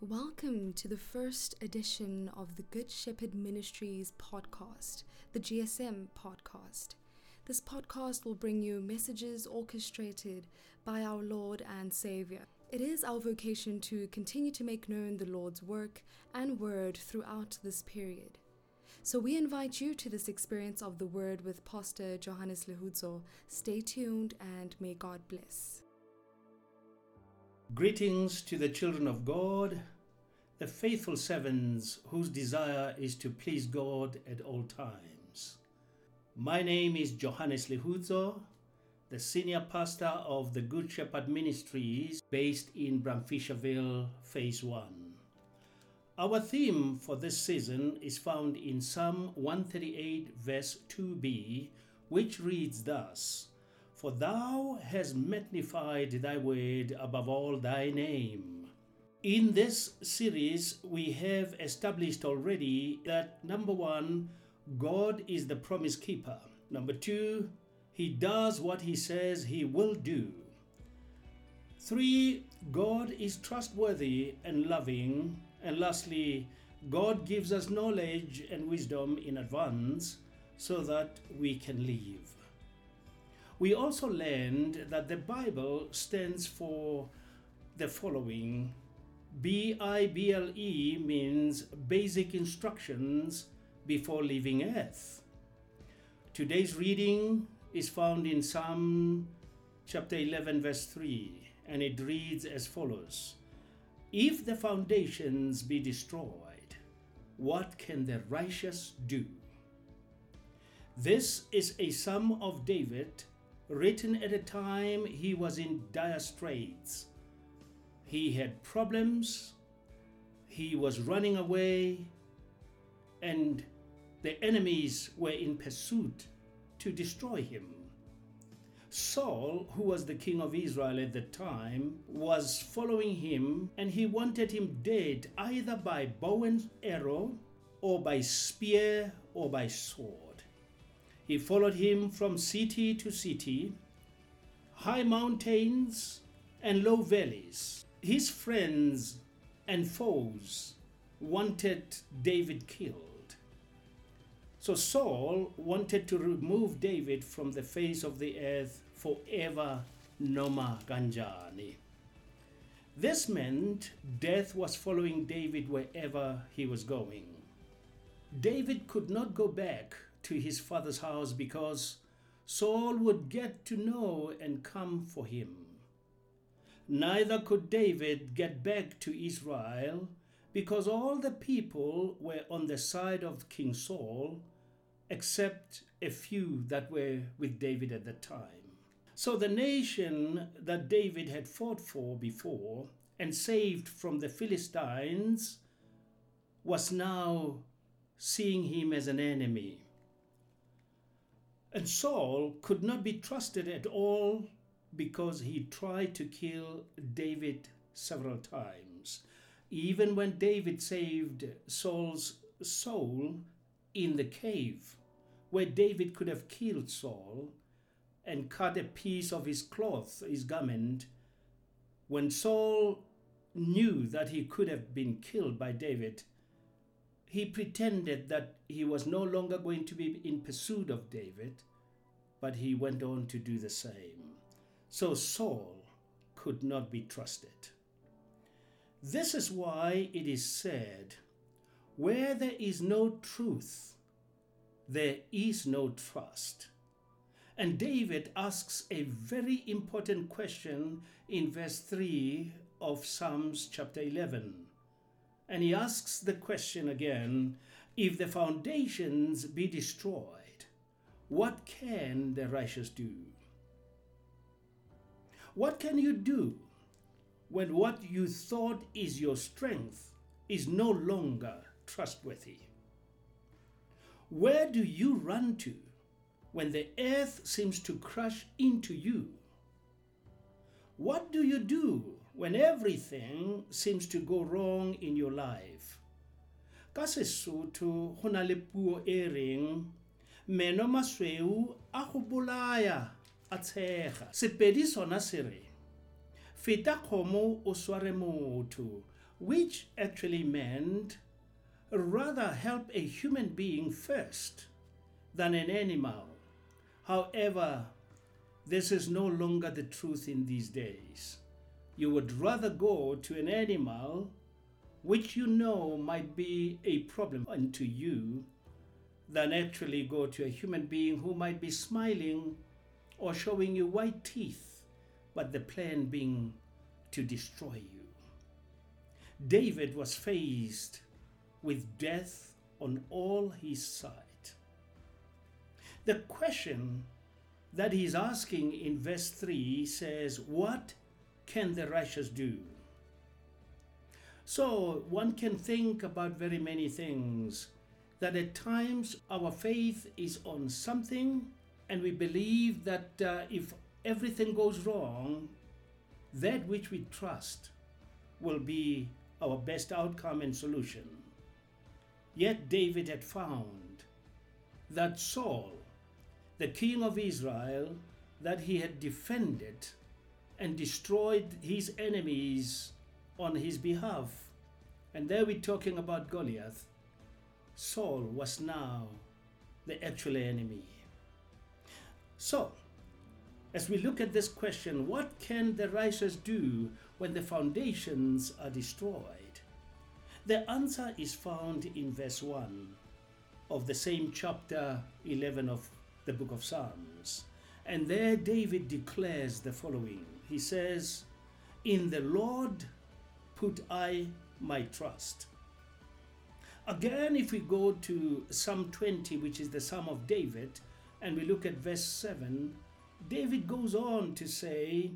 Welcome to the first edition of the Good Shepherd Ministries podcast, the GSM podcast. This podcast will bring you messages orchestrated by our Lord and Savior. It is our vocation to continue to make known the Lord's work and word throughout this period. So we invite you to this experience of the word with Pastor Johannes Lehudzo. Stay tuned and may God bless. Greetings to the children of God, the faithful servants whose desire is to please God at all times. My name is Johannes Lehudzo, the senior pastor of the Good Shepherd Ministries based in Bramfisherville, Phase 1. Our theme for this season is found in Psalm 138 verse 2b, which reads thus: For thou hast magnified thy word above all thy name. In this series, we have established already that, number one, God is the promise keeper. Number two, he does what he says he will do. Three, God is trustworthy and loving. And lastly, God gives us knowledge and wisdom in advance so that we can live. We also learned that the Bible stands for the following. BIBLE means basic instructions before leaving earth. Today's reading is found in Psalm chapter 11 verse 3, and it reads as follows: If the foundations be destroyed, what can the righteous do? This is a psalm of David, written at a time he was in dire straits. He had problems, he was running away, and the enemies were in pursuit to destroy him. Saul, who was the king of Israel at the time, was following him, and he wanted him dead either by bow and arrow, or by spear, or by sword. He followed him from city to city, high mountains and low valleys. His friends and foes wanted David killed. So Saul wanted to remove David from the face of the earth forever, Noma Ganjani. This meant death was following David wherever he was going. David could not go back to his father's house because Saul would get to know and come for him. Neither could David get back to Israel because all the people were on the side of King Saul, except a few that were with David at the time. So the nation that David had fought for before and saved from the Philistines was now seeing him as an enemy. And Saul could not be trusted at all because he tried to kill David several times. Even when David saved Saul's soul in the cave, where David could have killed Saul and cut a piece of his cloth, his garment, when Saul knew that he could have been killed by David, he pretended that he was no longer going to be in pursuit of David, but he went on to do the same. So Saul could not be trusted. This is why it is said, where there is no truth, there is no trust. And David asks a very important question in verse 3 of Psalms chapter 11. And he asks the question again, if the foundations be destroyed, what can the righteous do? What can you do when what you thought is your strength is no longer trustworthy? Where do you run to when the earth seems to crush into you? What do you do when everything seems to go wrong in your life? Ka Sesotho ho na le puo e reng, meno masweu a go bolaya a tshega. Sepedi sona se re, feta kgomo o sware motho, which actually meant rather help a human being first than an animal. However, this is no longer the truth in these days. You would rather go to an animal, which you know might be a problem unto you, than actually go to a human being who might be smiling or showing you white teeth, but the plan being to destroy you. David was faced with death on all his side. The question that he's asking in verse 3 says, what can the righteous do? So one can think about very many things, that at times our faith is on something and we believe that if everything goes wrong, that which we trust will be our best outcome and solution. Yet David had found that Saul, the king of Israel, that he had defended and destroyed his enemies on his behalf, and there we're talking about Goliath, Saul was now the actual enemy. So, as we look at this question, what can the righteous do when the foundations are destroyed? The answer is found in verse 1 of the same chapter 11 of the book of Psalms. And there David declares the following. He says, "In the Lord put I my trust." Again, if we go to Psalm 20, which is the Psalm of David, and we look at verse 7, David goes on to say,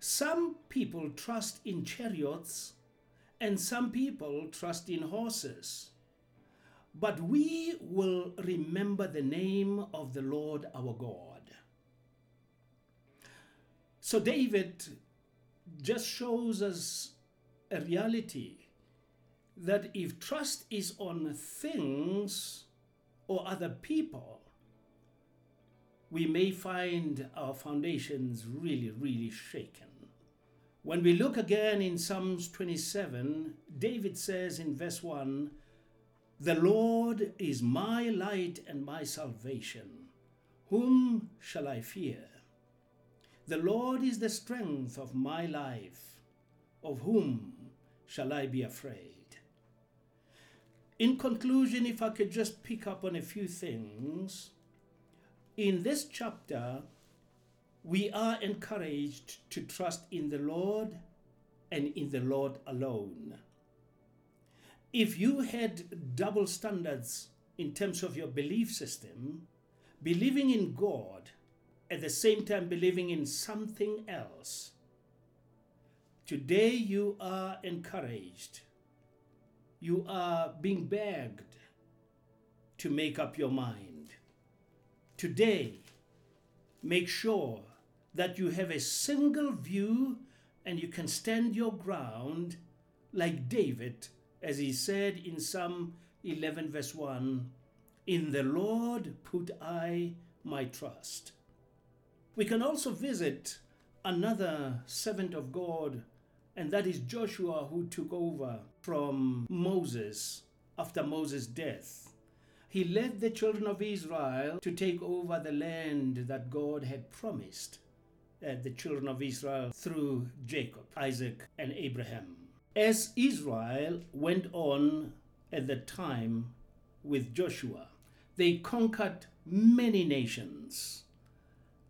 "Some people trust in chariots, and some people trust in horses. But we will remember the name of the Lord our God." So David just shows us a reality that if trust is on things or other people, we may find our foundations really, really shaken. When we look again in Psalms 27, David says in verse 1, "The Lord is my light and my salvation. Whom shall I fear? The Lord is the strength of my life. Of whom shall I be afraid?" In conclusion, if I could just pick up on a few things. In this chapter, we are encouraged to trust in the Lord and in the Lord alone. If you had double standards in terms of your belief system, believing in God, at the same time believing in something else, today you are encouraged. You are being begged to make up your mind. Today, make sure that you have a single view and you can stand your ground like David, as he said in Psalm 11 verse 1, "In the Lord put I my trust." We can also visit another servant of God, and that is Joshua, who took over from Moses after Moses' death. He led the children of Israel to take over the land that God had promised the children of Israel through Jacob, Isaac, and Abraham. As Israel went on at the time with Joshua, they conquered many nations,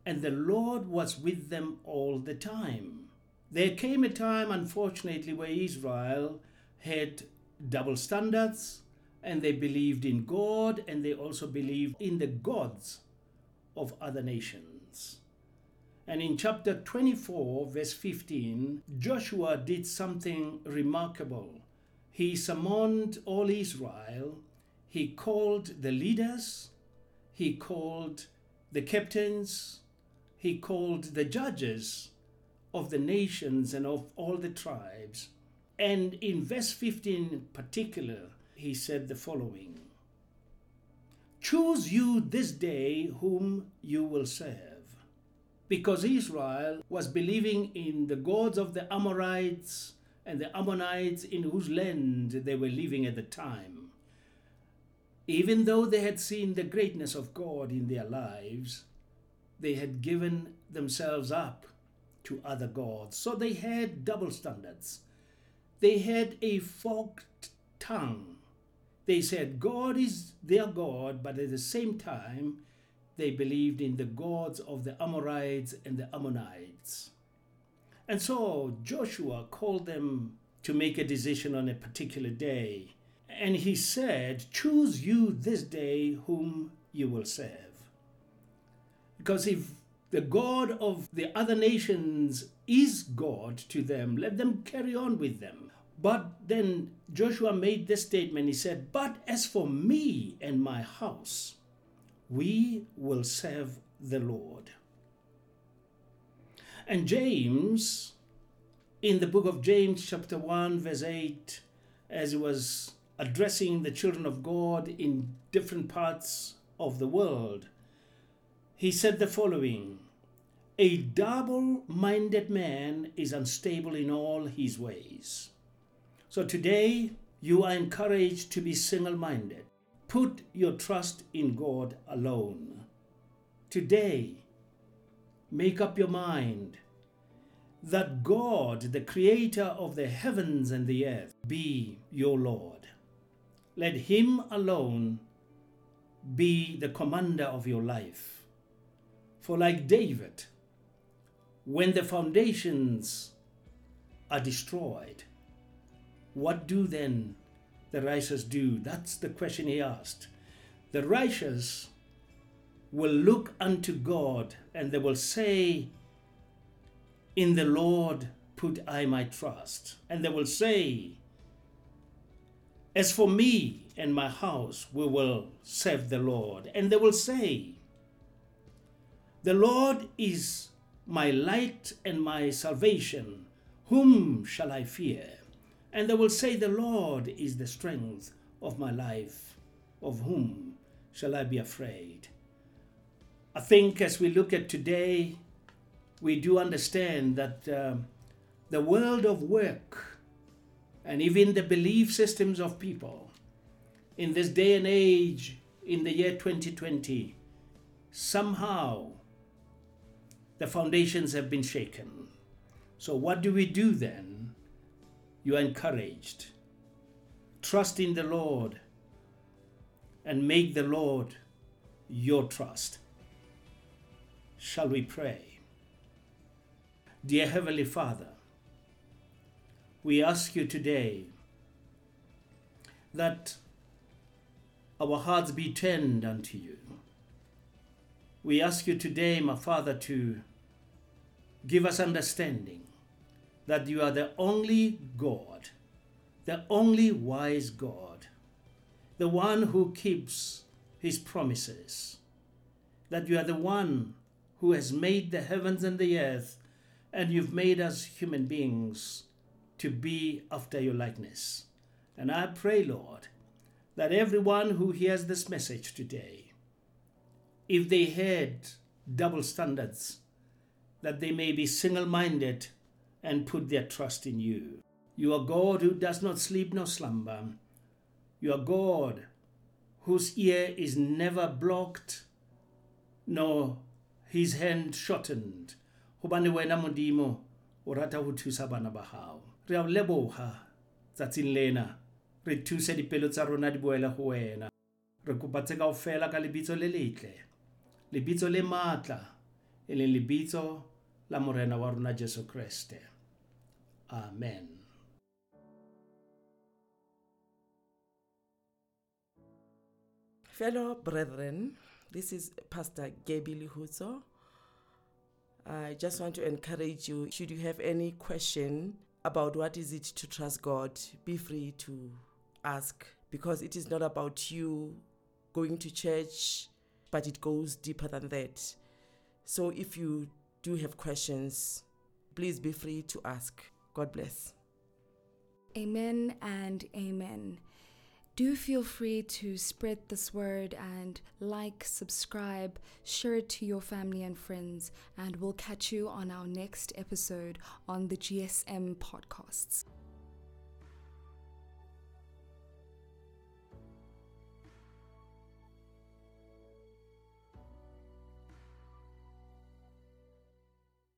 and the Lord was with them all the time. There came a time, unfortunately, where Israel had double standards, and they believed in God, and they also believed in the gods of other nations. And in chapter 24, verse 15, Joshua did something remarkable. He summoned all Israel. He called the leaders. He called the captains. He called the judges of the nations and of all the tribes. And in verse 15 in particular, he said the following, "Choose you this day whom you will serve." Because Israel was believing in the gods of the Amorites and the Ammonites in whose land they were living at the time. Even though they had seen the greatness of God in their lives, they had given themselves up to other gods. So they had double standards. They had a forked tongue. They said God is their God, but at the same time, they believed in the gods of the Amorites and the Ammonites. And so Joshua called them to make a decision on a particular day. And he said, "Choose you this day whom you will serve." Because if the God of the other nations is God to them, let them carry on with them. But then Joshua made this statement. He said, "But as for me and my house, we will serve the Lord." And James, in the book of James, chapter 1, verse 8, as he was addressing the children of God in different parts of the world, he said the following: "A double-minded man is unstable in all his ways." So today, you are encouraged to be single-minded. Put your trust in God alone. Today, make up your mind that God, the creator of the heavens and the earth, be your Lord. Let him alone be the commander of your life. For like David, when the foundations are destroyed, what do then the righteous do? That's the question he asked. The righteous will look unto God and they will say, "In the Lord put I my trust." And they will say, "As for me and my house, we will serve the Lord." And they will say, "The Lord is my light and my salvation. Whom shall I fear?" And they will say, "The Lord is the strength of my life. Of whom shall I be afraid?" I think as we look at today, we do understand that the world of work and even the belief systems of people in this day and age, in the year 2020, somehow the foundations have been shaken. So what do we do then? You are encouraged. Trust in the Lord and make the Lord your trust. Shall we pray? Dear Heavenly Father, we ask you today that our hearts be turned unto you. We ask you today, my Father, to give us understanding that you are the only God, the only wise God, the one who keeps his promises, that you are the one who has made the heavens and the earth, and you've made us human beings to be after your likeness. And I pray, Lord, that everyone who hears this message today, if they had double standards, that they may be single-minded and put their trust in you. You are God who does not sleep nor slumber. You are God whose ear is never blocked, nor his hand shortened. Hobane wena modimo o rata ho thusa bana ba hao. Re a leboha tsatsing lena. Re thuse dipelo tsa rona di boela ho wena. Re kopa tse kaofela ka lebitso le letle. Lebitso le matla, e leng lebitso la morena wa rona Jesu Kriste. Amen. Fellow brethren, this is Pastor Gabi Lehudzo. I just want to encourage you, should you have any question about what is it to trust God, be free to ask, because it is not about you going to church, but it goes deeper than that. So if you do have questions, please be free to ask. God bless. Amen and amen. Do feel free to spread this word and like, subscribe, share it to your family and friends, and we'll catch you on our next episode on the GSM podcasts.